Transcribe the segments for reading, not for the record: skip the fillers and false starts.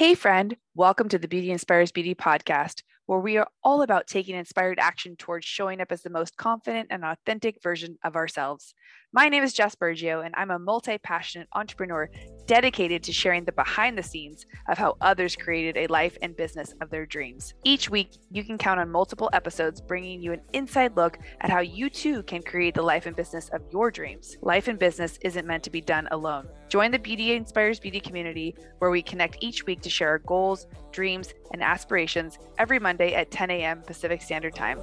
Hey friend, welcome to the Beauty Inspires Beauty podcast, where we are all about taking inspired action towards showing up as the most confident and authentic version of ourselves. My name is Jess Bergio, and I'm a multi-passionate entrepreneur dedicated to sharing the behind the scenes of how others created a life and business of their dreams. Each week, you can count on multiple episodes bringing you an inside look at how you too can create the life and business of your dreams. Life and business isn't meant to be done alone. Join the Beauty Inspires Beauty community, where we connect each week to share our goals, dreams, and aspirations every Monday at 10 a.m. Pacific Standard Time.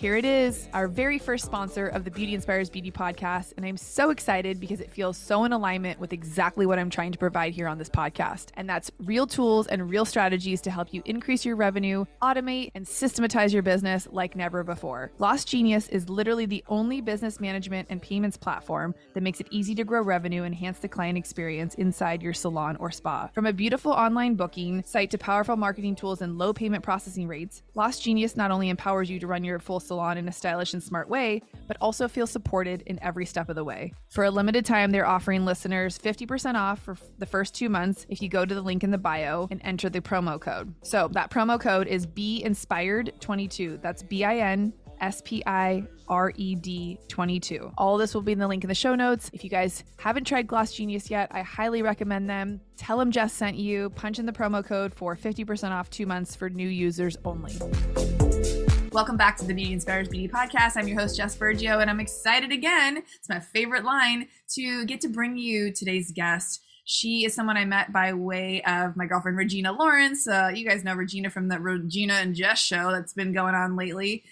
Here it is, our very first sponsor of the Beauty Inspires Beauty podcast, and I'm so excited because it feels so in alignment with exactly what I'm trying to provide here on this podcast, and that's real tools and real strategies to help you increase your revenue, automate, and systematize your business like never before. Lost Genius is literally the only business management and payments platform that makes it easy to grow revenue, enhance the client experience inside your salon or spa. From a beautiful online booking site to powerful marketing tools and low payment processing rates, Lost Genius not only empowers you to run your full salon in a stylish and smart way, but also feel supported in every step of the way. For a limited time, they're offering listeners 50% off for the first 2 months if you go to the link in the bio and enter the promo code. So that promo code is BINSPIRED22. That's BINSPIRED22. All this will be in the link in the show notes. If you guys haven't tried Gloss Genius yet, I highly recommend them. Tell them Jess sent you. Punch in the promo code for 50% off 2 months for new users only. Welcome back to the Beauty Inspires Beauty podcast. I'm your host, Jess Bergio, and I'm excited again, it's my favorite line, to get to bring you today's guest. She is someone I met by way of my girlfriend, Regina Lawrence. You guys know Regina from the Regina and Jess show that's been going on lately.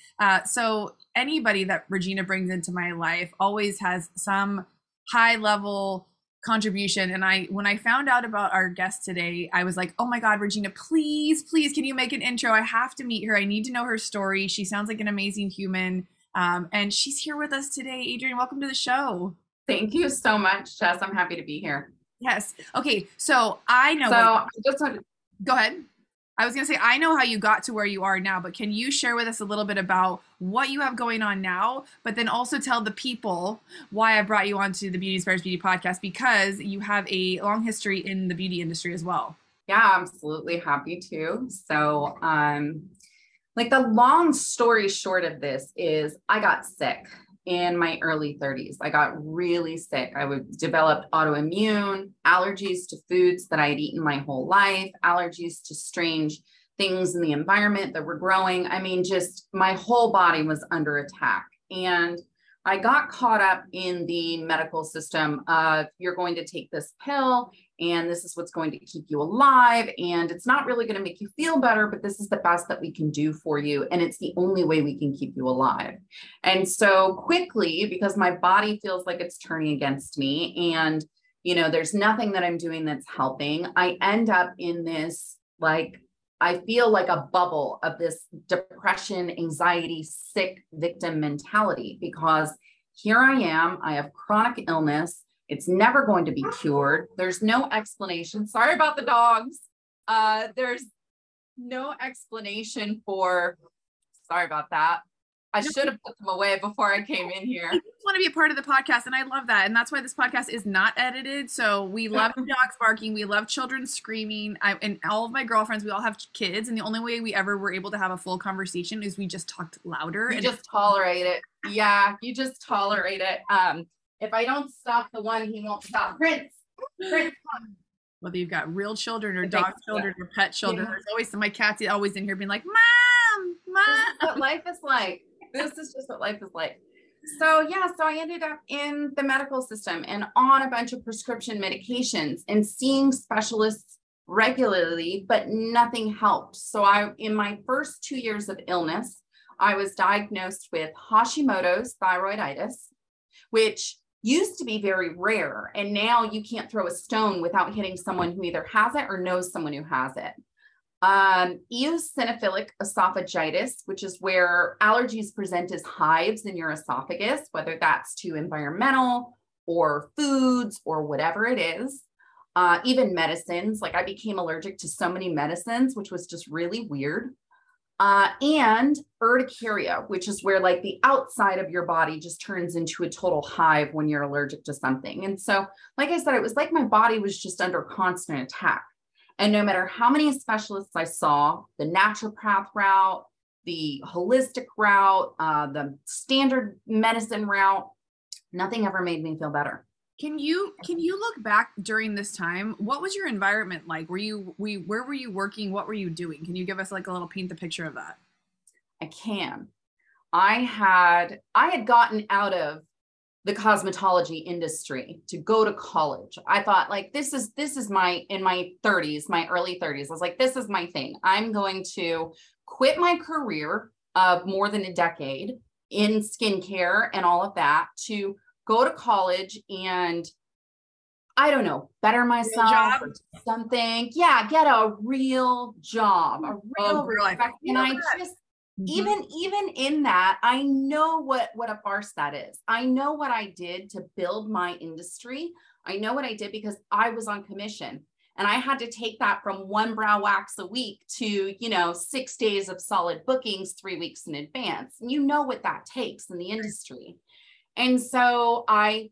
So anybody that Regina brings into my life always has some high level contribution. And when I found out about our guest today, I was like, oh my God, Regina, please, can you make an intro? I have to meet her. I need to know her story. She sounds like an amazing human. And she's here with us today. Adrienne, welcome to the show. Thank you so much, Jess. I'm happy to be here. Yes. Okay. So I know. So Go ahead. I was going to say, I know how you got to where you are now, but can you share with us a little bit about what you have going on now, but then also tell the people why I brought you onto the Beauty Inspires Beauty podcast, because you have a long history in the beauty industry as well. Yeah, absolutely. Happy to. So like the long story short of this is I got sick in my early 30s. I got really sick. I developed autoimmune allergies to foods that I had eaten my whole life, allergies to strange things in the environment that were growing. I mean, just my whole body was under attack. And I got caught up in the medical system of you're going to take this pill and this is what's going to keep you alive. And it's not really going to make you feel better, but this is the best that we can do for you. And it's the only way we can keep you alive. And so quickly, because my body feels like it's turning against me and, you know, there's nothing that I'm doing that's helping, I end up in this, like, I feel like a bubble of this depression, anxiety, sick victim mentality, because here I am, I have chronic illness. It's never going to be cured. There's no explanation. Sorry about the dogs. There's no explanation for, sorry about that. I should have put them away before I came in here. I just want to be a part of the podcast, and I love that. And that's why this podcast is not edited. So we love dogs barking. We love children screaming. And all of my girlfriends, we all have kids. And the only way we ever were able to have a full conversation is we just talked louder. You just tolerate it. Yeah, you just tolerate it. If I don't stop the one, he won't stop. Prince. Whether you've got real children or dog children or pet children, There's always my cat's always in here being like, Mom. This is what life is like. This is just what life is like. So I ended up in the medical system and on a bunch of prescription medications and seeing specialists regularly, but nothing helped. So in my first 2 years of illness, I was diagnosed with Hashimoto's thyroiditis, which used to be very rare. And now you can't throw a stone without hitting someone who either has it or knows someone who has it. Eosinophilic esophagitis, which is where allergies present as hives in your esophagus, whether that's to environmental or foods or whatever it is, even medicines. Like I became allergic to so many medicines, which was just really weird. And urticaria, which is where like the outside of your body just turns into a total hive when you're allergic to something. And so, like I said, it was like my body was just under constant attack. And no matter how many specialists I saw, the naturopath route, the holistic route, the standard medicine route, nothing ever made me feel better. Can you look back during this time? What was your environment like? Where were you working? What were you doing? Can you give us like a little paint the picture of that? I can. I had gotten out of the cosmetology industry to go to college. I thought like, this is in my early 30s, I was like, this is my thing. I'm going to quit my career of more than a decade in skincare and all of that to go to college and, I don't know, better myself or something. Yeah, get a real job, a real life. And I just, even in that, I know what a farce that is. I know what I did to build my industry. I know what I did because I was on commission and I had to take that from one brow wax a week to, 6 days of solid bookings, 3 weeks in advance. And you know what that takes in the industry. And so I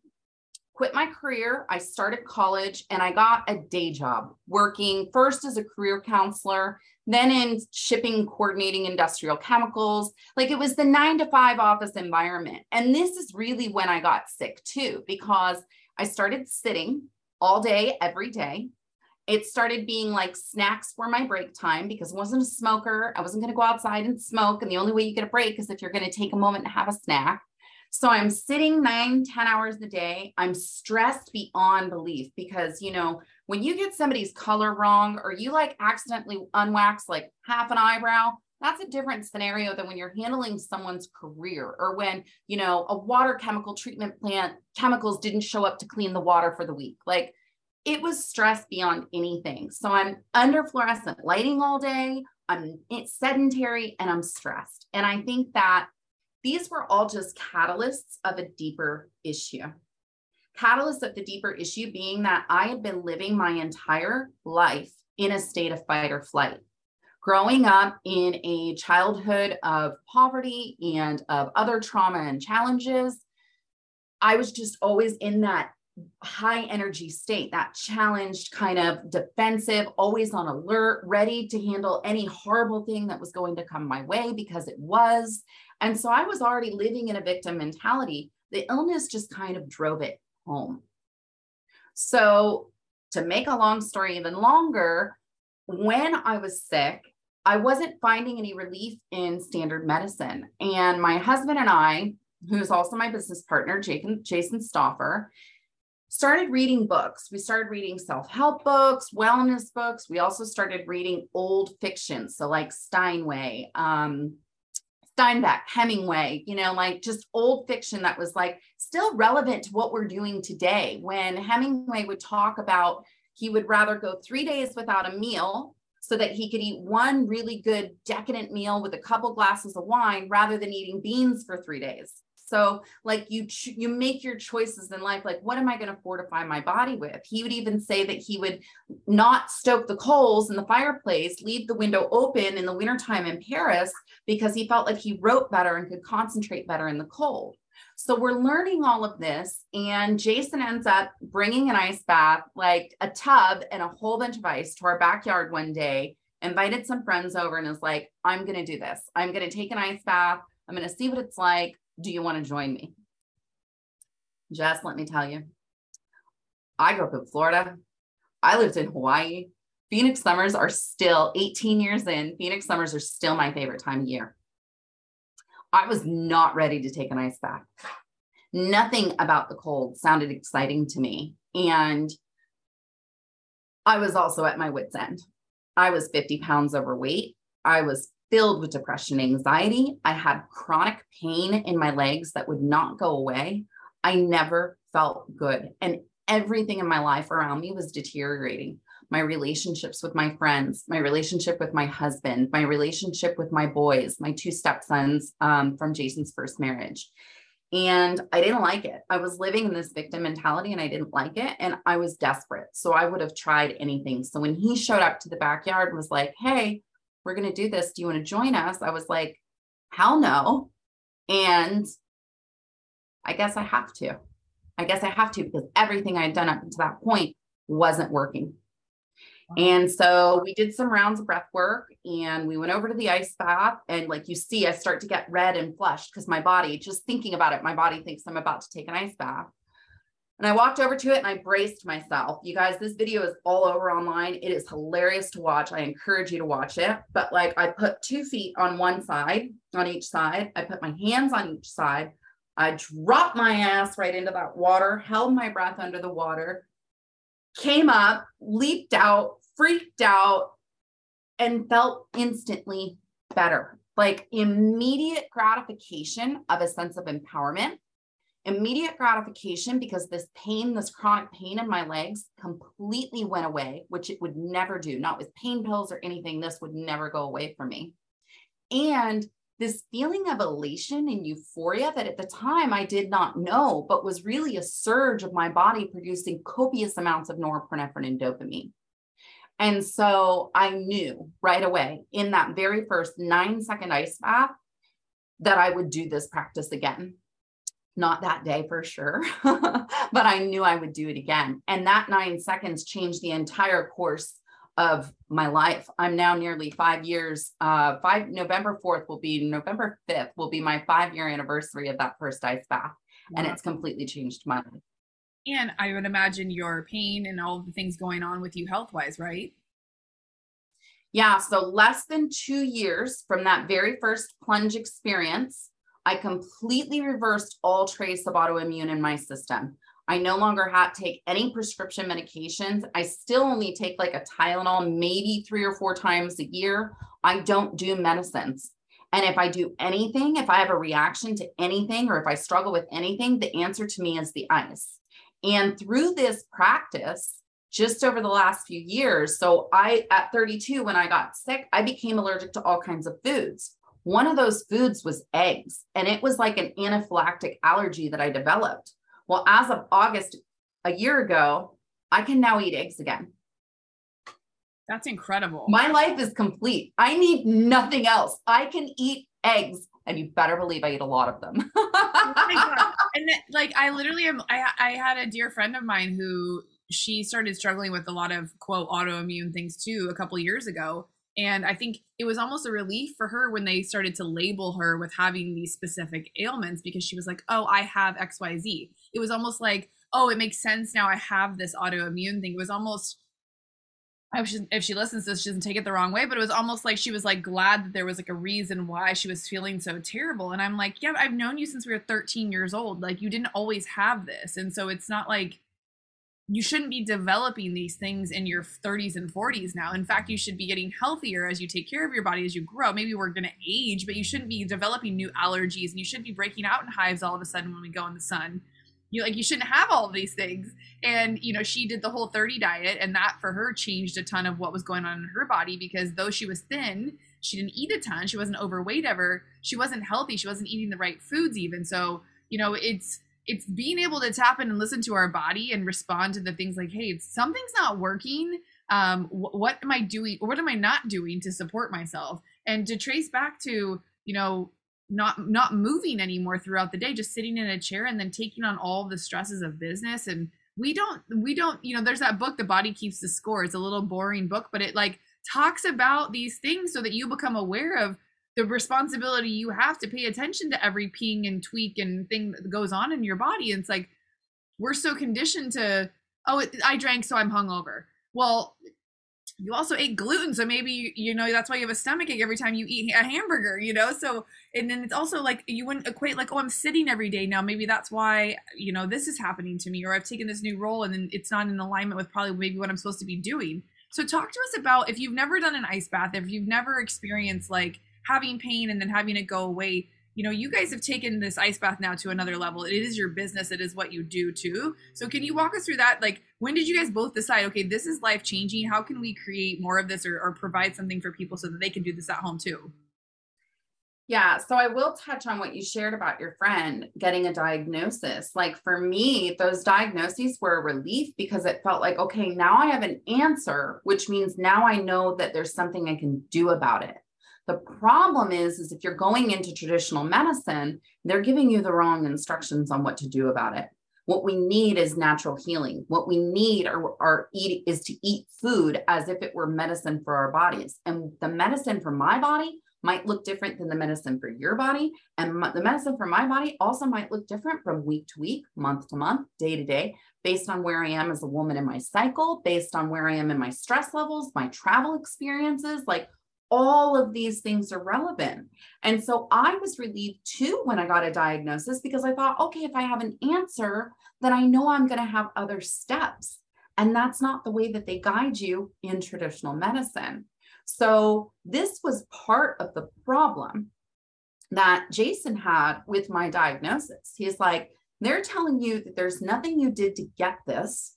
quit my career, I started college, and I got a day job working first as a career counselor, then in shipping, coordinating industrial chemicals. Like it was the 9-to-5 office environment. And this is really when I got sick too, because I started sitting all day, every day. It started being like snacks were my break time because I wasn't a smoker. I wasn't going to go outside and smoke. And the only way you get a break is if you're going to take a moment and have a snack. So I'm sitting 9-10 hours a day. I'm stressed beyond belief because, when you get somebody's color wrong or you like accidentally unwax like half an eyebrow, that's a different scenario than when you're handling someone's career or when, a water chemical treatment plant chemicals didn't show up to clean the water for the week. Like it was stress beyond anything. So I'm under fluorescent lighting all day. It's sedentary and I'm stressed. And I think that these were all just catalysts of a deeper issue. Catalysts of the deeper issue being that I had been living my entire life in a state of fight or flight. Growing up in a childhood of poverty and of other trauma and challenges, I was just always in that high energy state, that challenged kind of defensive, always on alert, ready to handle any horrible thing that was going to come my way because it was. And so I was already living in a victim mentality. The illness just kind of drove it home. So to make a long story even longer, when I was sick, I wasn't finding any relief in standard medicine. And my husband and I, who's also my business partner, Jason Stauffer, started reading books. We started reading self-help books, wellness books. We also started reading old fiction. So like Steinbeck, Hemingway, like just old fiction that was like still relevant to what we're doing today. When Hemingway would talk about, he would rather go 3 days without a meal so that he could eat one really good decadent meal with a couple glasses of wine rather than eating beans for 3 days. So like you make your choices in life. Like, what am I going to fortify my body with? He would even say that he would not stoke the coals in the fireplace, leave the window open in the wintertime in Paris, because he felt like he wrote better and could concentrate better in the cold. So we're learning all of this. And Jason ends up bringing an ice bath, like a tub and a whole bunch of ice to our backyard one day, invited some friends over and is like, I'm going to do this. I'm going to take an ice bath. I'm going to see what it's like. Do you want to join me? Jess, let me tell you, I grew up in Florida. I lived in Hawaii. Phoenix summers are still, 18 years in, Phoenix summers are still my favorite time of year. I was not ready to take an ice bath. Nothing about the cold sounded exciting to me. And I was also at my wit's end. I was 50 pounds overweight. I was filled with depression, anxiety. I had chronic pain in my legs that would not go away. I never felt good. And everything in my life around me was deteriorating. My relationships with my friends, my relationship with my husband, my relationship with my boys, my two stepsons from Jason's first marriage. And I didn't like it. I was living in this victim mentality and I didn't like it. And I was desperate. So I would have tried anything. So when he showed up to the backyard and was like, hey, we're going to do this. Do you want to join us? I was like, hell no. And I guess I have to. Because everything I had done up until that point wasn't working. And so we did some rounds of breath work and we went over to the ice bath. And like you see, I start to get red and flushed because my body, just thinking about it, my body thinks I'm about to take an ice bath. And I walked over to it and I braced myself. You guys, this video is all over online. It is hilarious to watch. I encourage you to watch it. But like I put 2 feet on one side, on each side. I put my hands on each side. I dropped my ass right into that water, held my breath under the water, came up, leaped out, freaked out, and felt instantly better. Like immediate gratification of a sense of empowerment, immediate gratification because this pain, this chronic pain in my legs completely went away, which it would never do, not with pain pills or anything. This would never go away from me. And this feeling of elation and euphoria that at the time I did not know, but was really a surge of my body producing copious amounts of norepinephrine and dopamine. And so I knew right away in that very first 9-second ice bath that I would do this practice again. Not that day for sure, but I knew I would do it again. And that 9 seconds changed the entire course of my life. I'm now nearly 5 years, November 4th will be, November 5th will be my 5-year anniversary of that first ice bath. Wow. And it's completely changed my life. And I would imagine your pain and all of the things going on with you health-wise, right? Yeah. So less than 2 years from that very first plunge experience, I completely reversed all trace of autoimmune in my system. I no longer take any prescription medications. I still only take like a Tylenol, maybe 3 or 4 times a year. I don't do medicines. And if I do anything, if I have a reaction to anything, or if I struggle with anything, the answer to me is the ice. And through this practice, just over the last few years, so at 32, when I got sick, I became allergic to all kinds of foods. One of those foods was eggs. And it was like an anaphylactic allergy that I developed. Well, as of August a year ago, I can now eat eggs again. That's incredible. My life is complete. I need nothing else. I can eat eggs, and you better believe I eat a lot of them. Oh my God. And then, like, I literally am. I had a dear friend of mine who she started struggling with a lot of quote autoimmune things too a couple of years ago. And I think it was almost a relief for her when they started to label her with having these specific ailments, because she was like, oh, I have XYZ. It was almost like, oh, it makes sense now, I have this autoimmune thing. It was almost, if she listens to this, she doesn't take it the wrong way, but it was almost like she was like glad that there was like a reason why she was feeling so terrible. And I'm like, yeah, I've known you since we were 13 years old. Like, you didn't always have this. And so it's not like, you shouldn't be developing these things in your 30s and 40s now. In fact, you should be getting healthier as you take care of your body, as you grow. Maybe we're going to age, but you shouldn't be developing new allergies, and you shouldn't be breaking out in hives all of a sudden when we go in the sun. You shouldn't have all of these things. And, you know, she did the whole 30 diet, and that for her changed a ton of what was going on in her body, because though she was thin, she didn't eat a ton. She wasn't overweight ever. She wasn't healthy. She wasn't eating the right foods even. So, you know, it's being able to tap in and listen to our body and respond to the things like, hey, something's not working. What am I doing? What am I not doing to support myself? And to trace back to, you know, not moving anymore throughout the day, just sitting in a chair and then taking on all the stresses of business. And we don't, you know, there's that book, The Body Keeps the Score. It's a little boring book, but it like talks about these things so that you become aware of the responsibility you have to pay attention to every ping and tweak and thing that goes on in your body. And it's like, we're so conditioned to, oh, I drank, so I'm hungover. Well, you also ate gluten. So maybe, you know, that's why you have a stomachache every time you eat a hamburger, you know? So, and then it's also like, you wouldn't equate like, oh, I'm sitting every day now. Maybe that's why, you know, this is happening to me, or I've taken this new role and then it's not in alignment with probably maybe what I'm supposed to be doing. So talk to us about, if you've never done an ice bath, if you've never experienced like having pain and then having it go away, you know, you guys have taken this ice bath now to another level. It is your business. It is what you do too. So can you walk us through that? Like, when did you guys both decide, okay, this is life changing. How can we create more of this or provide something for people so that they can do this at home too? Yeah. So I will touch on what you shared about your friend getting a diagnosis. Like for me, those diagnoses were a relief because it felt like, okay, now I have an answer, which means now I know that there's something I can do about it. The problem is if you're going into traditional medicine, they're giving you the wrong instructions on what to do about it. What we need is natural healing. What we need is to eat food as if it were medicine for our bodies. And the medicine for my body might look different than the medicine for your body. And the medicine for my body also might look different from week to week, month to month, day to day, based on where I am as a woman in my cycle, based on where I am in my stress levels, my travel experiences, like all of these things are relevant. And so I was relieved too when I got a diagnosis because I thought, okay, if I have an answer, then I know I'm going to have other steps. And that's not the way that they guide you in traditional medicine. So this was part of the problem that Jason had with my diagnosis. He's like, they're telling you that there's nothing you did to get this.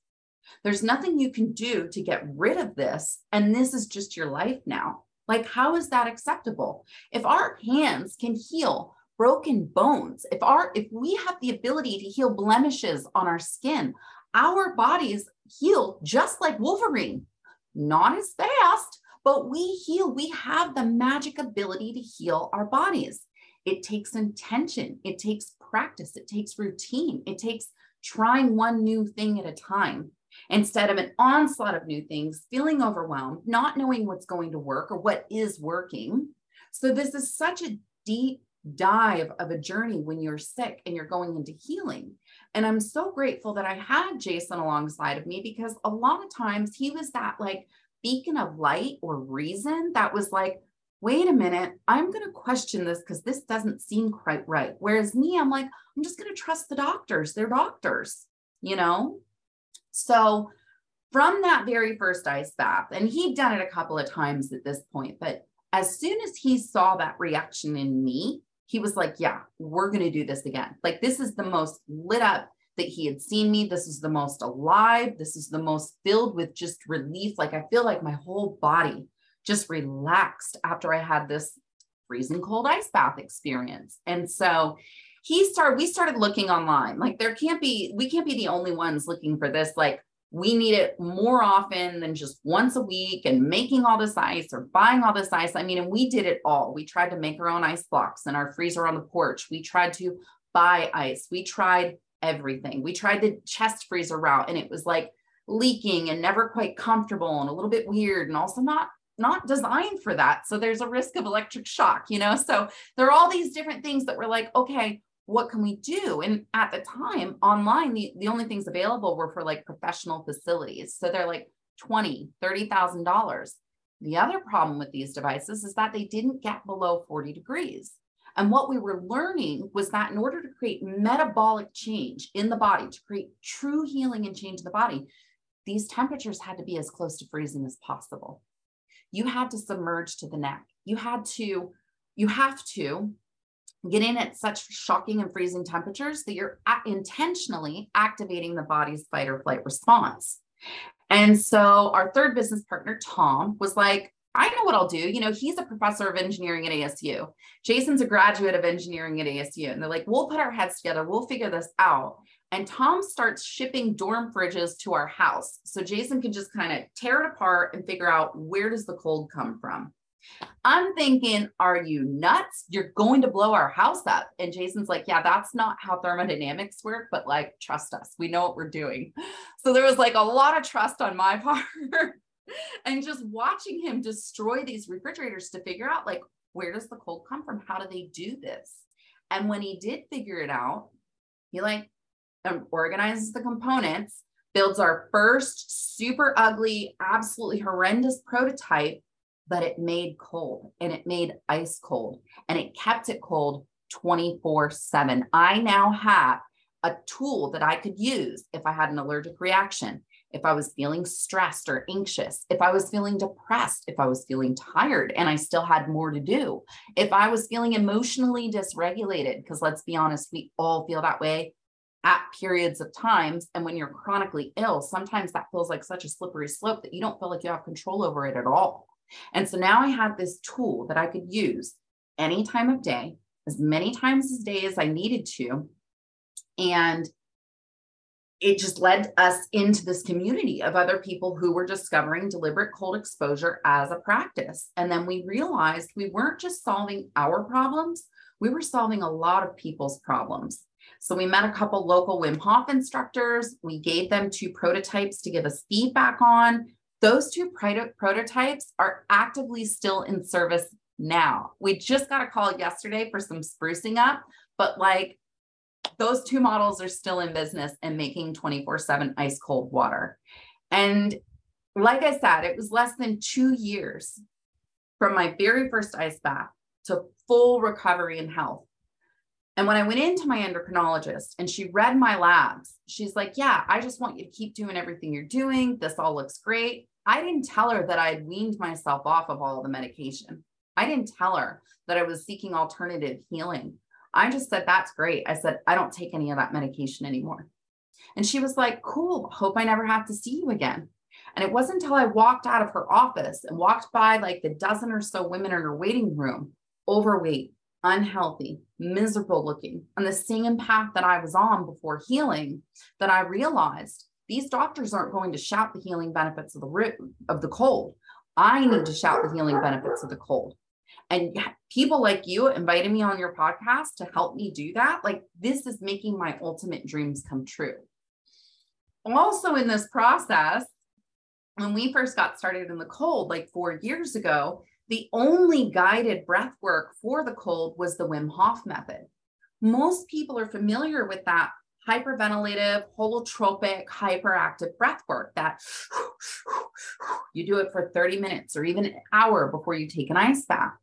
There's nothing you can do to get rid of this. And this is just your life now. Like, how is that acceptable? If our hands can heal broken bones, if we have the ability to heal blemishes on our skin, our bodies heal just like Wolverine, not as fast, but we heal. We have the magic ability to heal our bodies. It takes intention. It takes practice. It takes routine. It takes trying one new thing at a time. Instead of an onslaught of new things, feeling overwhelmed, not knowing what's going to work or what is working. So this is such a deep dive of a journey when you're sick and you're going into healing. And I'm so grateful that I had Jason alongside of me because a lot of times he was that like beacon of light or reason that was like, wait a minute, I'm going to question this because this doesn't seem quite right. Whereas me, I'm like, I'm just going to trust the doctors. They're doctors, you know? So from that very first ice bath, and he'd done it a couple of times at this point, but as soon as he saw that reaction in me, he was like, yeah, we're going to do this again. Like, this is the most lit up that he had seen me. This is the most alive. This is the most filled with just relief. Like, I feel like my whole body just relaxed after I had this freezing cold ice bath experience. And so we started looking online. Like, we can't be the only ones looking for this. Like, we need it more often than just once a week and making all this ice or buying all this ice. I mean, and we did it all. We tried to make our own ice blocks in our freezer on the porch. We tried to buy ice. We tried everything. We tried the chest freezer route and it was like leaking and never quite comfortable and a little bit weird and also not designed for that. So there's a risk of electric shock, you know? So there are all these different things that were like, okay, what can we do? And at the time online, the only things available were for like professional facilities. So they're like $20,000, $30,000. The other problem with these devices is that they didn't get below 40 degrees. And what we were learning was that in order to create metabolic change in the body, to create true healing and change in the body, these temperatures had to be as close to freezing as possible. You had to submerge to the neck. You have to get in at such shocking and freezing temperatures that you're intentionally activating the body's fight or flight response. And so our third business partner, Tom, was like, I know what I'll do. You know, he's a professor of engineering at ASU. Jason's a graduate of engineering at ASU. And they're like, we'll put our heads together. We'll figure this out. And Tom starts shipping dorm fridges to our house. So Jason can just kind of tear it apart and figure out, where does the cold come from? I'm thinking, are you nuts? You're going to blow our house up. And Jason's like, yeah, that's not how thermodynamics work, but like, trust us, we know what we're doing. So there was like a lot of trust on my part and just watching him destroy these refrigerators to figure out like, where does the cold come from? How do they do this? And when he did figure it out, he like organizes the components, builds our first super ugly, absolutely horrendous prototype. But it made cold and it made ice cold and it kept it cold 24/7. I now have a tool that I could use if I had an allergic reaction, if I was feeling stressed or anxious, if I was feeling depressed, if I was feeling tired and I still had more to do, if I was feeling emotionally dysregulated, because let's be honest, we all feel that way at periods of times. And when you're chronically ill, sometimes that feels like such a slippery slope that you don't feel like you have control over it at all. And so now I had this tool that I could use any time of day, as many times a day as I needed to. And it just led us into this community of other people who were discovering deliberate cold exposure as a practice. And then we realized we weren't just solving our problems, we were solving a lot of people's problems. So we met a couple local Wim Hof instructors. We gave them two prototypes to give us feedback on. Those two prototypes are actively still in service now. We just got a call yesterday for some sprucing up, but like, those two models are still in business and making 24/7 ice cold water. And like I said, it was less than 2 years from my very first ice bath to full recovery and health. And when I went into my endocrinologist and she read my labs, she's like, yeah, I just want you to keep doing everything you're doing. This all looks great. I didn't tell her that I had weaned myself off of all the medication. I didn't tell her that I was seeking alternative healing. I just said, that's great. I said, I don't take any of that medication anymore. And she was like, cool, hope I never have to see you again. And it wasn't until I walked out of her office and walked by like the dozen or so women in her waiting room, overweight, unhealthy, miserable looking, on the same path that I was on before healing, that I realized these doctors aren't going to shout the healing benefits of the cold. I need to shout the healing benefits of the cold. And people like you invited me on your podcast to help me do that. Like, this is making my ultimate dreams come true. Also in this process, when we first got started in the cold, like 4 years ago, the only guided breath work for the cold was the Wim Hof method. Most people are familiar with that hyperventilative, holotropic, hyperactive breath work that you do it for 30 minutes or even an hour before you take an ice bath.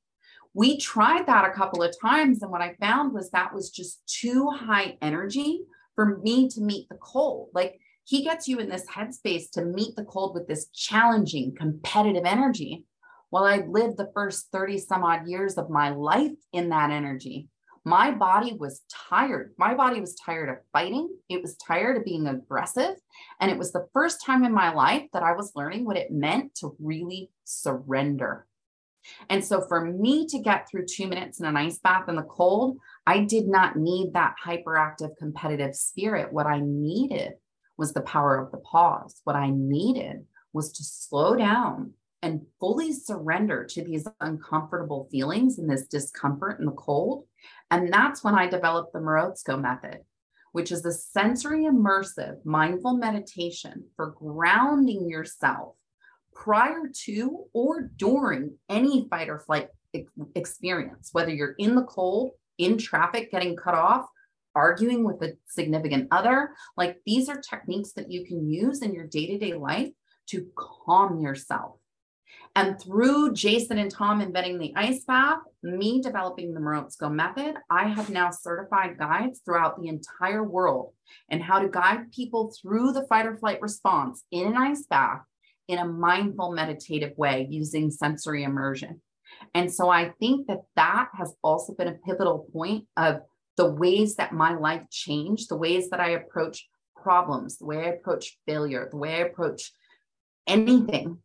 We tried that a couple of times, and what I found was that was just too high energy for me to meet the cold. Like, he gets you in this headspace to meet the cold with this challenging, competitive energy. Well, I lived the first 30 some odd years of my life in that energy. My body was tired. My body was tired of fighting. It was tired of being aggressive. And it was the first time in my life that I was learning what it meant to really surrender. And so for me to get through 2 minutes in an ice bath in the cold, I did not need that hyperactive, competitive spirit. What I needed was the power of the pause. What I needed was to slow down and fully surrender to these uncomfortable feelings and this discomfort in the cold. And that's when I developed the Morozko Method, which is a sensory immersive mindful meditation for grounding yourself prior to or during any fight or flight experience, whether you're in the cold, in traffic, getting cut off, arguing with a significant other. Like, these are techniques that you can use in your day-to-day life to calm yourself. And through Jason and Tom inventing the ice bath, me developing the Morozko Method, I have now certified guides throughout the entire world and how to guide people through the fight or flight response in an ice bath in a mindful, meditative way using sensory immersion. And so I think that that has also been a pivotal point of the ways that my life changed, the ways that I approach problems, the way I approach failure, the way I approach anything.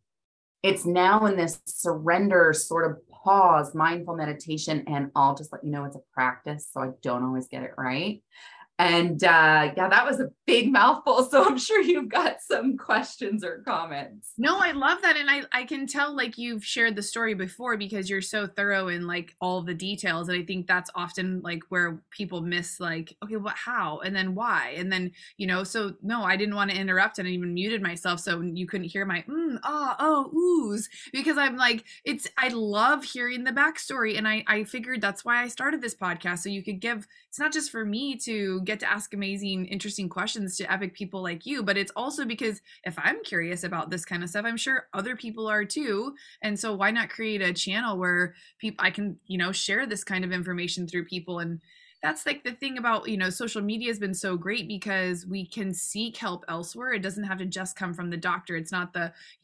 It's now in this surrender, sort of pause, mindful meditation, and I'll just let you know it's a practice, so I don't always get it right. And yeah, that was a big mouthful, so I'm sure you've got some questions or comments. No, I love that, and I can tell, like, you've shared the story before because you're so thorough in, like, all the details, and I think that's often, like, where people miss, like, okay, what, how, and then why, and then, you know, so, no, I didn't want to interrupt, and I even muted myself so you couldn't hear my oohs, because I'm like, I love hearing the backstory, and I figured that's why I started this podcast, so you could give, it's not just for me to get to ask amazing, interesting questions to epic people like you, but it's also because if I'm curious about this kind of stuff, I'm sure other people are too. And so why not create a channel where people, I can, you know, share this kind of information through people. And that's like the thing about, you know, social media has been so great because we can seek help elsewhere. It doesn't have to just come from the doctor. It's not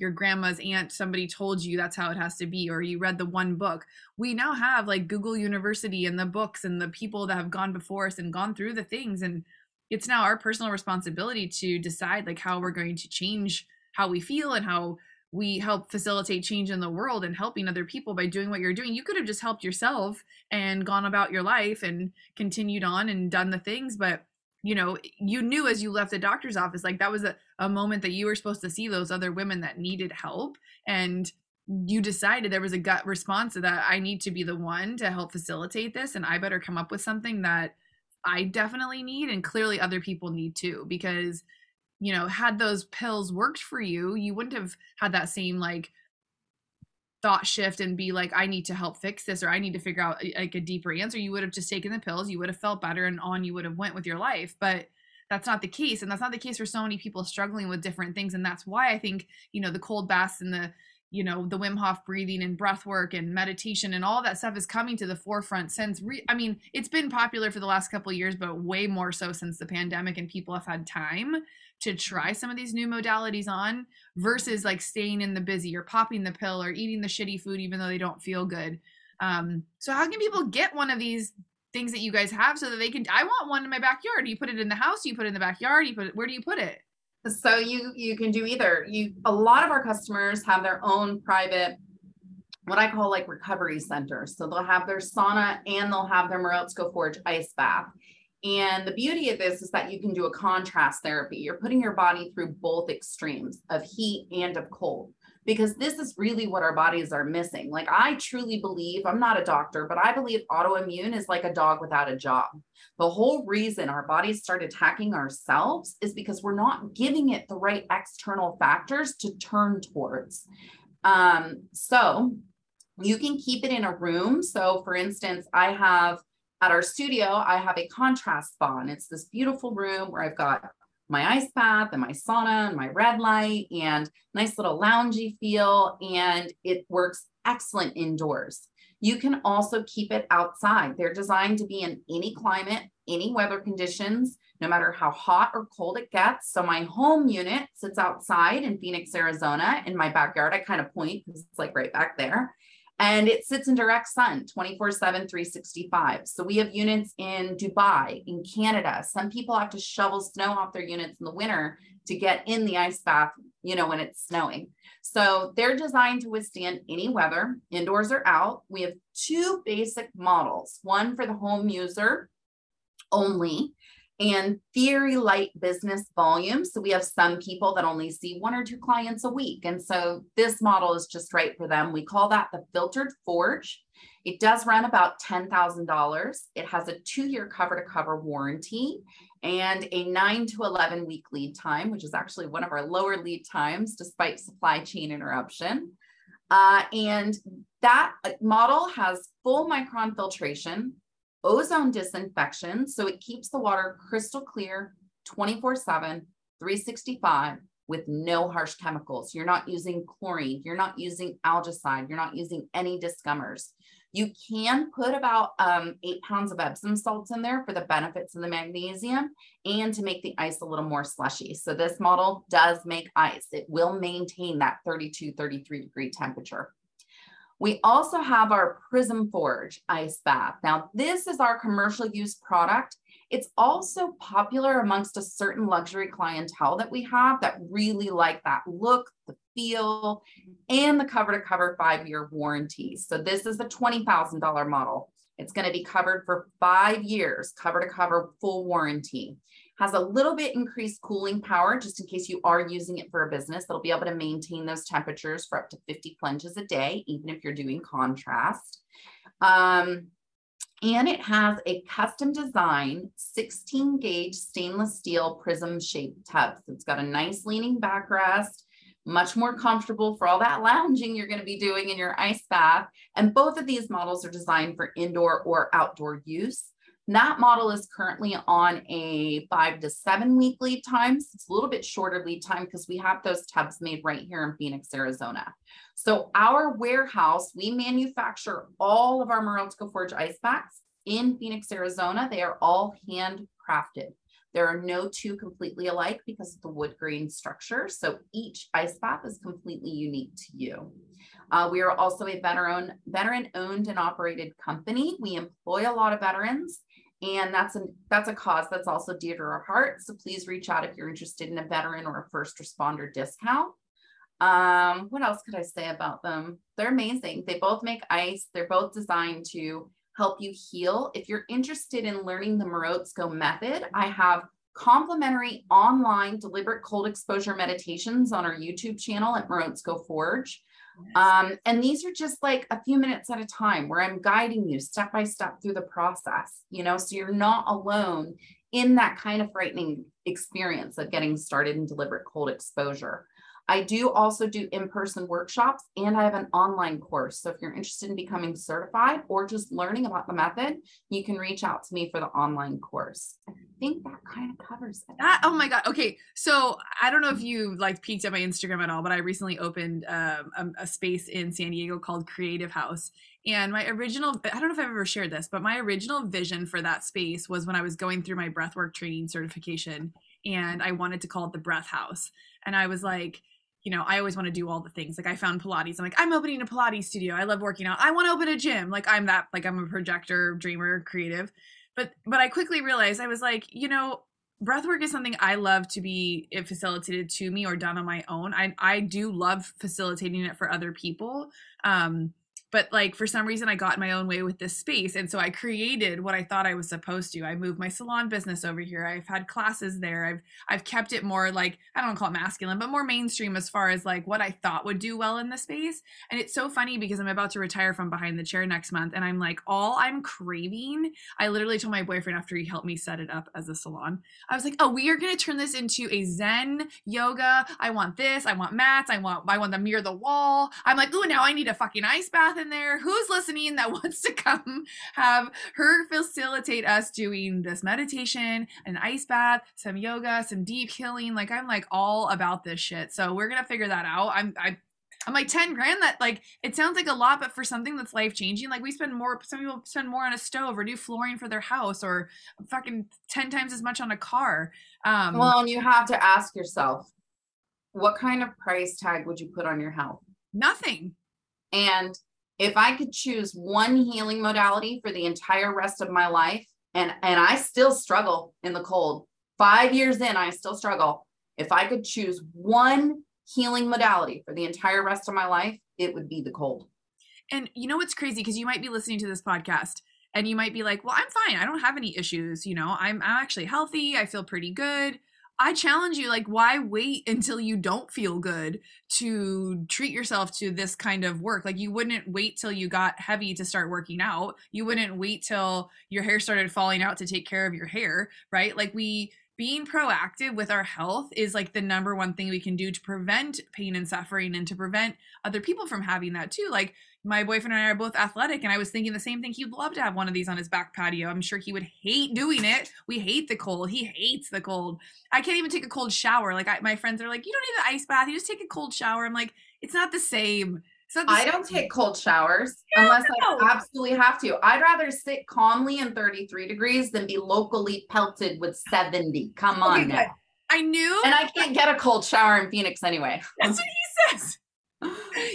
your grandma's aunt, somebody told you that's how it has to be, or you read the one book. We now have like Google University and the books and the people that have gone before us and gone through the things. And it's now our personal responsibility to decide like how we're going to change how we feel and how we help facilitate change in the world and helping other people by doing what you're doing. You could have just helped yourself and gone about your life and continued on and done the things. But, you know, you knew as you left the doctor's office, like that was a moment that you were supposed to see those other women that needed help. And you decided there was a gut response to that. I need to be the one to help facilitate this. And I better come up with something that I definitely need. And clearly other people need too, because, you know, had those pills worked for you, you wouldn't have had that same like thought shift and be like, I need to help fix this, or I need to figure out like a deeper answer. You would have just taken the pills, you would have felt better, and on you would have went with your life. But that's not the case. And that's not the case for so many people struggling with different things. And that's why I think, you know, the cold baths and the, you know, the Wim Hof breathing and breath work and meditation and all that stuff is coming to the forefront since, it's been popular for the last couple of years, but way more so since the pandemic, and people have had time to try some of these new modalities on versus like staying in the busy or popping the pill or eating the shitty food, even though they don't feel good. So how can people get one of these things that you guys have so that they can, I want one in my backyard. You put it in the house, you put it in the backyard, you put it, where do you put it? So you can do either. A lot of our customers have their own private, what I call like recovery centers. So they'll have their sauna and they'll have their Morozko Forge ice bath. And the beauty of this is that you can do a contrast therapy. You're putting your body through both extremes of heat and of cold, because this is really what our bodies are missing. Like I truly believe, I'm not a doctor, but I believe autoimmune is like a dog without a job. The whole reason our bodies start attacking ourselves is because we're not giving it the right external factors to turn towards. So you can keep it in a room. So for instance, I have, at our studio, I have a contrast spa, and it's this beautiful room where I've got my ice bath and my sauna and my red light and nice little loungy feel, and it works excellent indoors. You can also keep it outside. They're designed to be in any climate, any weather conditions, no matter how hot or cold it gets. So my home unit sits outside in Phoenix, Arizona, in my backyard. I kind of point because it's like right back there. And it sits in direct sun, 24/7, 365. So we have units in Dubai, in Canada. Some people have to shovel snow off their units in the winter to get in the ice bath, you know, when it's snowing. So they're designed to withstand any weather, indoors or out. We have two basic models, one for the home user only, and very light business volume. So we have some people that only see one or two clients a week. And so this model is just right for them. We call that the filtered forge. It does run about $10,000. It has a 2-year cover-to-cover warranty and a 9 to 11 week lead time, which is actually one of our lower lead times despite supply chain interruption. And that model has full micron filtration, ozone disinfection, so it keeps the water crystal clear 24/7, 365 with no harsh chemicals. You're not using chlorine, you're not using algicide, you're not using any discummers. You can put about 8 pounds of Epsom salts in there for the benefits of the magnesium and to make the ice a little more slushy. So this model does make ice. It will maintain that 32, 33 degree temperature. We also have our Prism Forge ice bath. Now, this is our commercial use product. It's also popular amongst a certain luxury clientele that we have that really like that look, the feel, and the cover-to-cover 5-year warranty. So this is the $20,000 model. It's going to be covered for 5 years, cover-to-cover full warranty. Has a little bit increased cooling power, just in case you are using it for a business. That'll be able to maintain those temperatures for up to 50 plunges a day, even if you're doing contrast. And it has a custom design 16 gauge stainless steel prism shaped tub. So it's got a nice leaning backrest, much more comfortable for all that lounging you're going to be doing in your ice bath. And both of these models are designed for indoor or outdoor use. That model is currently on a 5 to 7 week lead time. So it's a little bit shorter lead time because we have those tubs made right here in Phoenix, Arizona. So our warehouse, we manufacture all of our Morozko Forge ice baths in Phoenix, Arizona. They are all handcrafted. There are no two completely alike because of the wood grain structure. So each ice bath is completely unique to you. We are also a veteran-owned and operated company. We employ a lot of veterans, and that's a cause that's also dear to our heart. So please reach out if you're interested in a veteran or a first responder discount. What else could I say about them? They're amazing. They both make ice. They're both designed to help you heal. If you're interested in learning the Morozko method, I have complimentary online deliberate cold exposure meditations on our YouTube channel at Morozko Forge. Yes. And these are just like a few minutes at a time where I'm guiding you step by step through the process, you know, so you're not alone in that kind of frightening experience of getting started in deliberate cold exposure. I do also do in-person workshops, and I have an online course. So if you're interested in becoming certified or just learning about the method, you can reach out to me for the online course. I think that kind of covers it. Oh my God. Okay. So I don't know if you like peeked at my Instagram at all, but I recently opened a space in San Diego called Creative House. And my original, I don't know if I've ever shared this, but my original vision for that space was when I was going through my breathwork training certification, and I wanted to call it the Breath House. And I was like, you know, I always want to do all the things. Like I found Pilates. I'm like, I'm opening a Pilates studio. I love working out. I want to open a gym. Like I'm that, like I'm a projector, dreamer, creative. But I quickly realized, I was like, you know, breathwork is something I love to be facilitated to me or done on my own. I do love facilitating it for other people. But like, for some reason I got in my own way with this space. And so I created what I thought I was supposed to. I moved my salon business over here. I've had classes there. I've kept it more like, I don't want to call it masculine, but more mainstream as far as like what I thought would do well in the space. And it's so funny because I'm about to retire from behind the chair next month. And I'm like, all I'm craving, I literally told my boyfriend after he helped me set it up as a salon, I was like, oh, we are going to turn this into a Zen yoga. I want this. I want mats. I want them near the wall. I'm like, ooh, now I need a fucking ice bath in there. Who's listening that wants to come have her facilitate us doing this meditation, an ice bath, some yoga, some deep healing? Like I'm like all about this shit. So we're gonna figure that out. I'm like 10 grand, that like, it sounds like a lot, but for something that's life changing, like we spend more, some people spend more on a stove or do flooring for their house or fucking 10 times as much on a car. Well, and you have to ask yourself, what kind of price tag would you put on your health? Nothing. And if I could choose one healing modality for the entire rest of my life, and I still struggle in the cold, 5 years in, I still struggle. If I could choose one healing modality for the entire rest of my life, it would be the cold. And you know what's crazy? Because you might be listening to this podcast and you might be like, well, I'm fine. I don't have any issues. You know, I'm actually healthy. I feel pretty good. I challenge you, like, why wait until you don't feel good to treat yourself to this kind of work? Like, you wouldn't wait till you got heavy to start working out. You wouldn't wait till your hair started falling out to take care of your hair, right? Like, being proactive with our health is like the number one thing we can do to prevent pain and suffering and to prevent other people from having that too. Like, my boyfriend and I are both athletic, and I was thinking the same thing. He'd love to have one of these on his back patio. I'm sure he would hate doing it. We hate the cold. He hates the cold. I can't even take a cold shower. Like my friends are like, you don't need an ice bath. You just take a cold shower. I'm like, it's not the same. I don't take cold showers unless I absolutely have to. I'd rather sit calmly in 33 degrees than be locally pelted with 70. Come on now. I knew. And I can't get a cold shower in Phoenix anyway. That's what he says.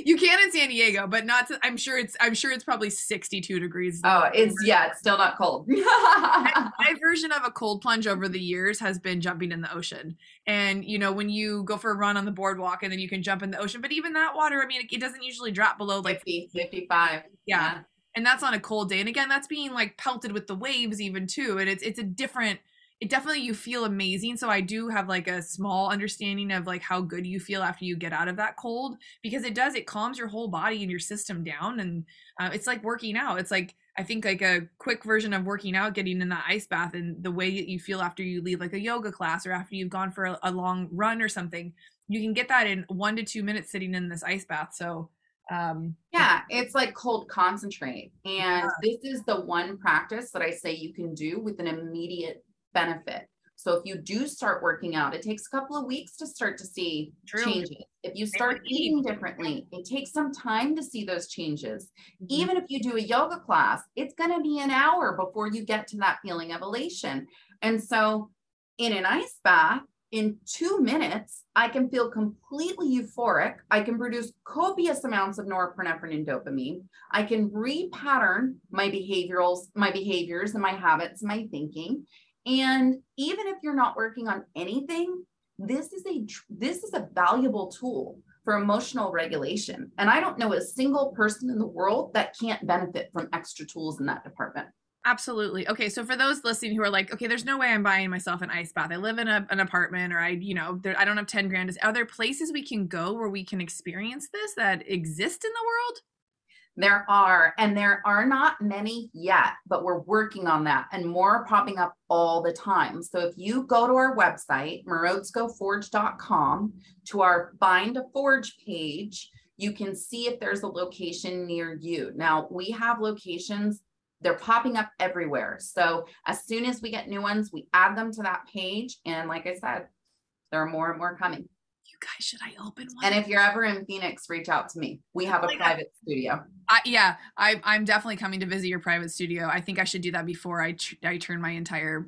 You can in San Diego, but not to, I'm sure it's probably 62 degrees. Oh, it's still not cold. My version of a cold plunge over the years has been jumping in the ocean. And you know, when you go for a run on the boardwalk and then you can jump in the ocean, but even that water, I mean, it doesn't usually drop below like 50, 55. Yeah. And that's on a cold day. And again, that's being like pelted with the waves even too. And it's a different, it definitely, you feel amazing. So I do have like a small understanding of like how good you feel after you get out of that cold, because it does, it calms your whole body and your system down. And it's like working out. It's like, I think like a quick version of working out, getting in that ice bath and the way that you feel after you leave like a yoga class or after you've gone for a long run or something, you can get that in 1 to 2 minutes sitting in this ice bath. So it's like cold concentrate. And this is the one practice that I say you can do with an immediate benefit. So if you do start working out, it takes a couple of weeks to start to see changes. If you start eating differently, it takes some time to see those changes. Even if you do a yoga class, it's going to be an hour before you get to that feeling of elation. And so in an ice bath, in 2 minutes, I can feel completely euphoric. I can produce copious amounts of norepinephrine and dopamine. I can repattern my behaviors and my habits, my thinking. And even if you're not working on anything, This is a valuable tool for emotional regulation. And I don't know a single person in the world that can't benefit from extra tools in that department. Absolutely. Okay. So for those listening who are like, okay, there's no way I'm buying myself an ice bath. I live in an apartment, or I don't have 10 grand. Are there places we can go where we can experience this that exist in the world? There are, and there are not many yet, but we're working on that, and more are popping up all the time. So if you go to our website, morozkoforge.com, to our Find a Forge page, you can see if there's a location near you. Now, we have locations, they're popping up everywhere. So as soon as we get new ones, we add them to that page. And like I said, there are more and more coming. You guys, should I open one? And if you're ever in Phoenix, reach out to me. We have a private studio. I'm definitely coming to visit your private studio. I think I should do that before I turn my entire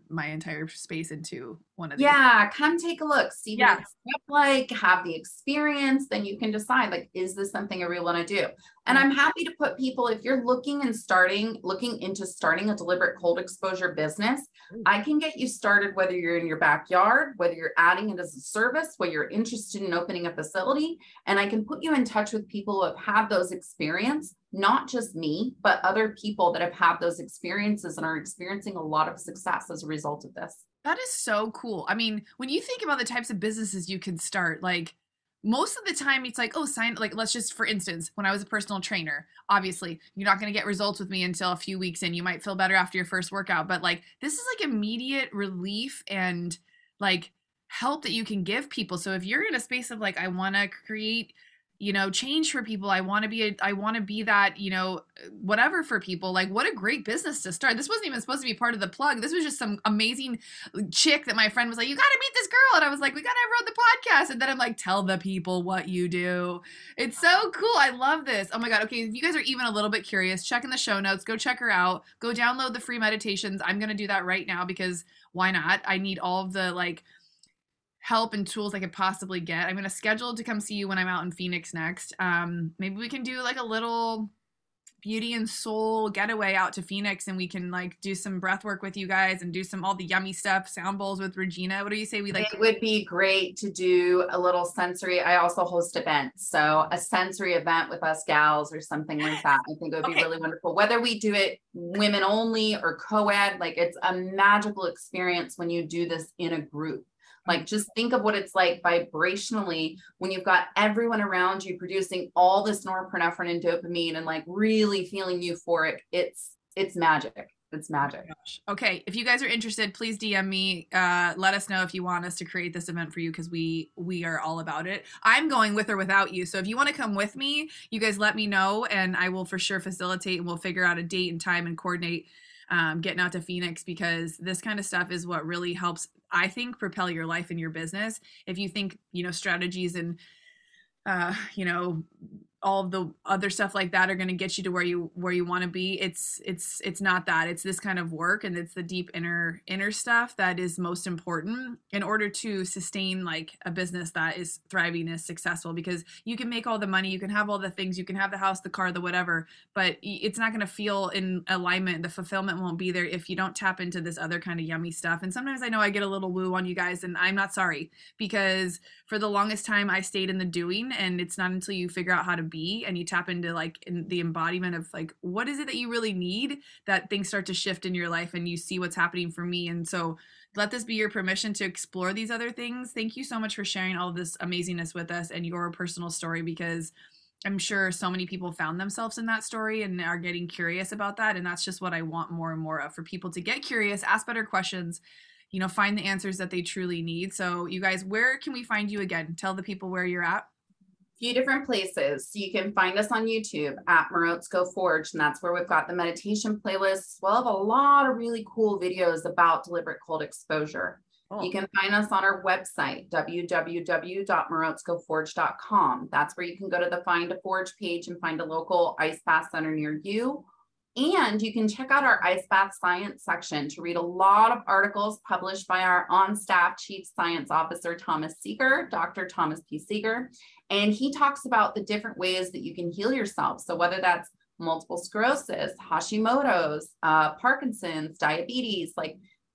space into one of these. Yeah, come take a look, see what it's like, have the experience, then you can decide, like, is this something I really want to do? And I'm happy to put people, if you're looking into starting a deliberate cold exposure business, I can get you started, whether you're in your backyard, whether you're adding it as a service, whether you're interested in opening a facility, and I can put you in touch with people who have had those experiences, not just me, but other people that have had those experiences and are experiencing a lot of success as a result of this. That is so cool. I mean, when you think about the types of businesses you can start, like, most of the time it's like, let's just, for instance, when I was a personal trainer, obviously you're not going to get results with me until a few weeks in. You might feel better after your first workout, but like, this is like immediate relief and like help that you can give people. So if you're in a space of like, I want to create, change for people, I want to be that, whatever for people, like, what a great business to start. This wasn't even supposed to be part of the plug. This was just some amazing chick that my friend was like, you got to meet this girl. And I was like, we got to have her on the podcast. And then I'm like, tell the people what you do. It's so cool. I love this. Oh my God. Okay. If you guys are even a little bit curious, check in the show notes, go check her out, go download the free meditations. I'm going to do that right now because why not? I need all of the help and tools I could possibly get. I'm going to schedule to come see you when I'm out in Phoenix next. Maybe we can do a little beauty and soul getaway out to Phoenix, and we can do some breath work with you guys and do all the yummy stuff, sound bowls with Regina. What do you say? It would be great to do a little sensory. I also host events. So a sensory event with us gals or something like that. I think it would be really wonderful. Whether we do it women only or co-ed, it's a magical experience when you do this in a group. Just think of what it's like vibrationally when you've got everyone around you producing all this norepinephrine and dopamine and really feeling euphoric. It's magic. It's magic. Okay. If you guys are interested, please DM me. Let us know if you want us to create this event for you, because we are all about it. I'm going with or without you. So if you want to come with me, you guys let me know, and I will for sure facilitate, and we'll figure out a date and time and coordinate getting out to Phoenix, because this kind of stuff is what really helps, I think, propel your life and your business. If you think, strategies and, all the other stuff like that are going to get you to where you want to be, it's not that. It's this kind of work, and it's the deep inner stuff that is most important in order to sustain a business that is thriving, is successful, because you can make all the money, you can have all the things, you can have the house, the car, the whatever, but it's not going to feel in alignment. The fulfillment won't be there if you don't tap into this other kind of yummy stuff. And sometimes I know I get a little woo on you guys, and I'm not sorry, because for the longest time I stayed in the doing, and it's not until you figure out how to be and you tap into in the embodiment of what is it that you really need, that things start to shift in your life, and you see what's happening for me. And so let this be your permission to explore these other things. Thank you so much for sharing all this amazingness with us and your personal story, because I'm sure so many people found themselves in that story and are getting curious about that. And that's just what I want more and more of, for people to get curious, ask better questions, find the answers that they truly need. So you guys, where can we find you again? Tell the people where you're at. Few different places. So you can find us on YouTube at Morozko Forge, and that's where we've got the meditation playlists. We'll have a lot of really cool videos about deliberate cold exposure. Oh. You can find us on our website, www.morozkoforge.com. That's where you can go to the Find a Forge page and find a local ice bath center near you. And you can check out our ice bath science section to read a lot of articles published by our on-staff Chief Science Officer, Thomas Seeger, Dr. Thomas P. Seeger. And he talks about the different ways that you can heal yourself. So whether that's multiple sclerosis, Hashimoto's, Parkinson's, diabetes,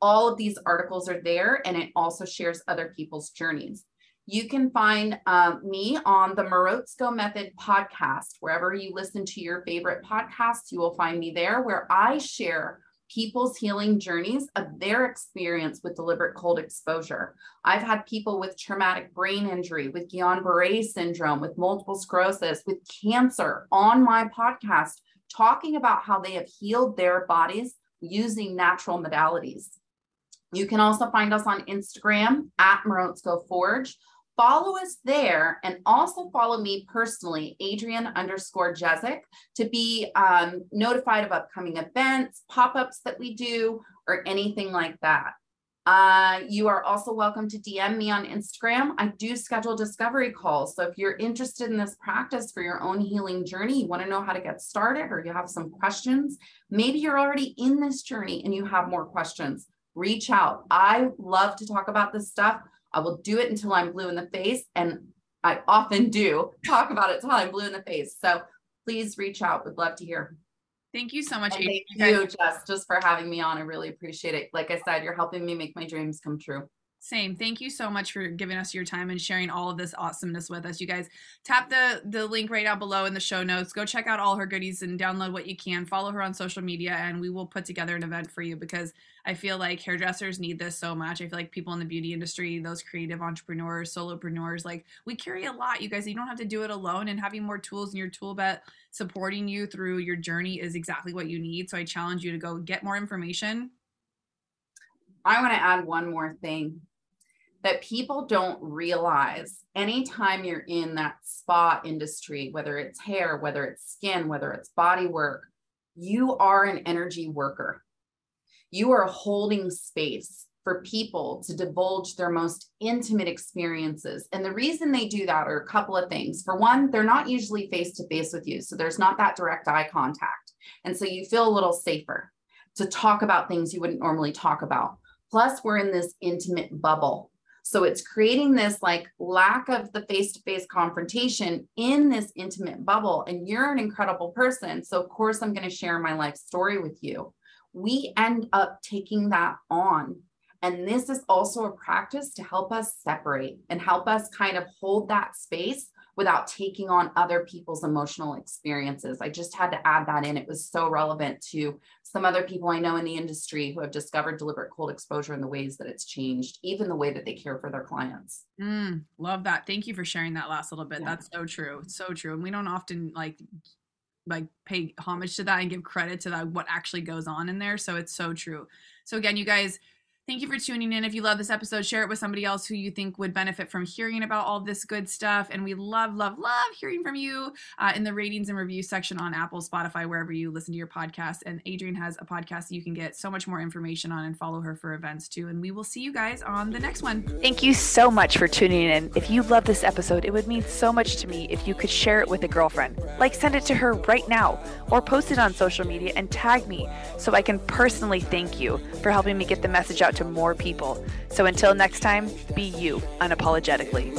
all of these articles are there, and it also shares other people's journeys. You can find me on the Morozko Method podcast. Wherever you listen to your favorite podcasts, you will find me there, where I share people's healing journeys of their experience with deliberate cold exposure. I've had people with traumatic brain injury, with Guillain-Barre syndrome, with multiple sclerosis, with cancer on my podcast, talking about how they have healed their bodies using natural modalities. You can also find us on Instagram at Morozko Forge. Follow us there, and also follow me personally, Adrienne_Jezick, to be notified of upcoming events, pop-ups that we do, or anything like that. You are also welcome to DM me on Instagram. I do schedule discovery calls. So if you're interested in this practice for your own healing journey, you want to know how to get started, or you have some questions, maybe you're already in this journey and you have more questions, reach out. I love to talk about this stuff. I will do it until I'm blue in the face, and I often do talk about it until I'm blue in the face. So please reach out. Would love to hear. Thank you so much. And thank you, Jess, just for having me on. I really appreciate it. Like I said, you're helping me make my dreams come true. Same. Thank you so much for giving us your time and sharing all of this awesomeness with us. You guys, tap the link right out below in the show notes. Go check out all her goodies and download what you can. Follow her on social media, and we will put together an event for you, because I feel like hairdressers need this so much. I feel like people in the beauty industry, those creative entrepreneurs, solopreneurs, like, we carry a lot, you guys. You don't have to do it alone, and having more tools in your tool belt supporting you through your journey is exactly what you need. So I challenge you to go get more information. I want to add one more thing that people don't realize. Anytime you're in that spa industry, whether it's hair, whether it's skin, whether it's body work, you are an energy worker. You are holding space for people to divulge their most intimate experiences. And the reason they do that are a couple of things. For one, they're not usually face to face with you, so there's not that direct eye contact. And so you feel a little safer to talk about things you wouldn't normally talk about. Plus, we're in this intimate bubble. So it's creating this like lack of the face-to-face confrontation in this intimate bubble. And you're an incredible person, so of course I'm going to share my life story with you. We end up taking that on. And this is also a practice to help us separate and help us kind of hold that space without taking on other people's emotional experiences. I just had to add that in. It was so relevant to some other people I know in the industry who have discovered deliberate cold exposure and the ways that it's changed, even the way that they care for their clients. Love that. Thank you for sharing that last little bit. Yeah. That's so true. It's so true. And we don't often like pay homage to that and give credit to that, what actually goes on in there. So it's so true. So again, you guys, thank you for tuning in. If you love this episode, share it with somebody else who you think would benefit from hearing about all this good stuff. And we love, love, love hearing from you in the ratings and review section on Apple, Spotify, wherever you listen to your podcast. And Adrienne has a podcast that you can get so much more information on, and follow her for events too. And we will see you guys on the next one. Thank you so much for tuning in. If you love this episode, it would mean so much to me if you could share it with a girlfriend. Like, send it to her right now, or post it on social media and tag me so I can personally thank you for helping me get the message out to more people. So until next time, be you unapologetically.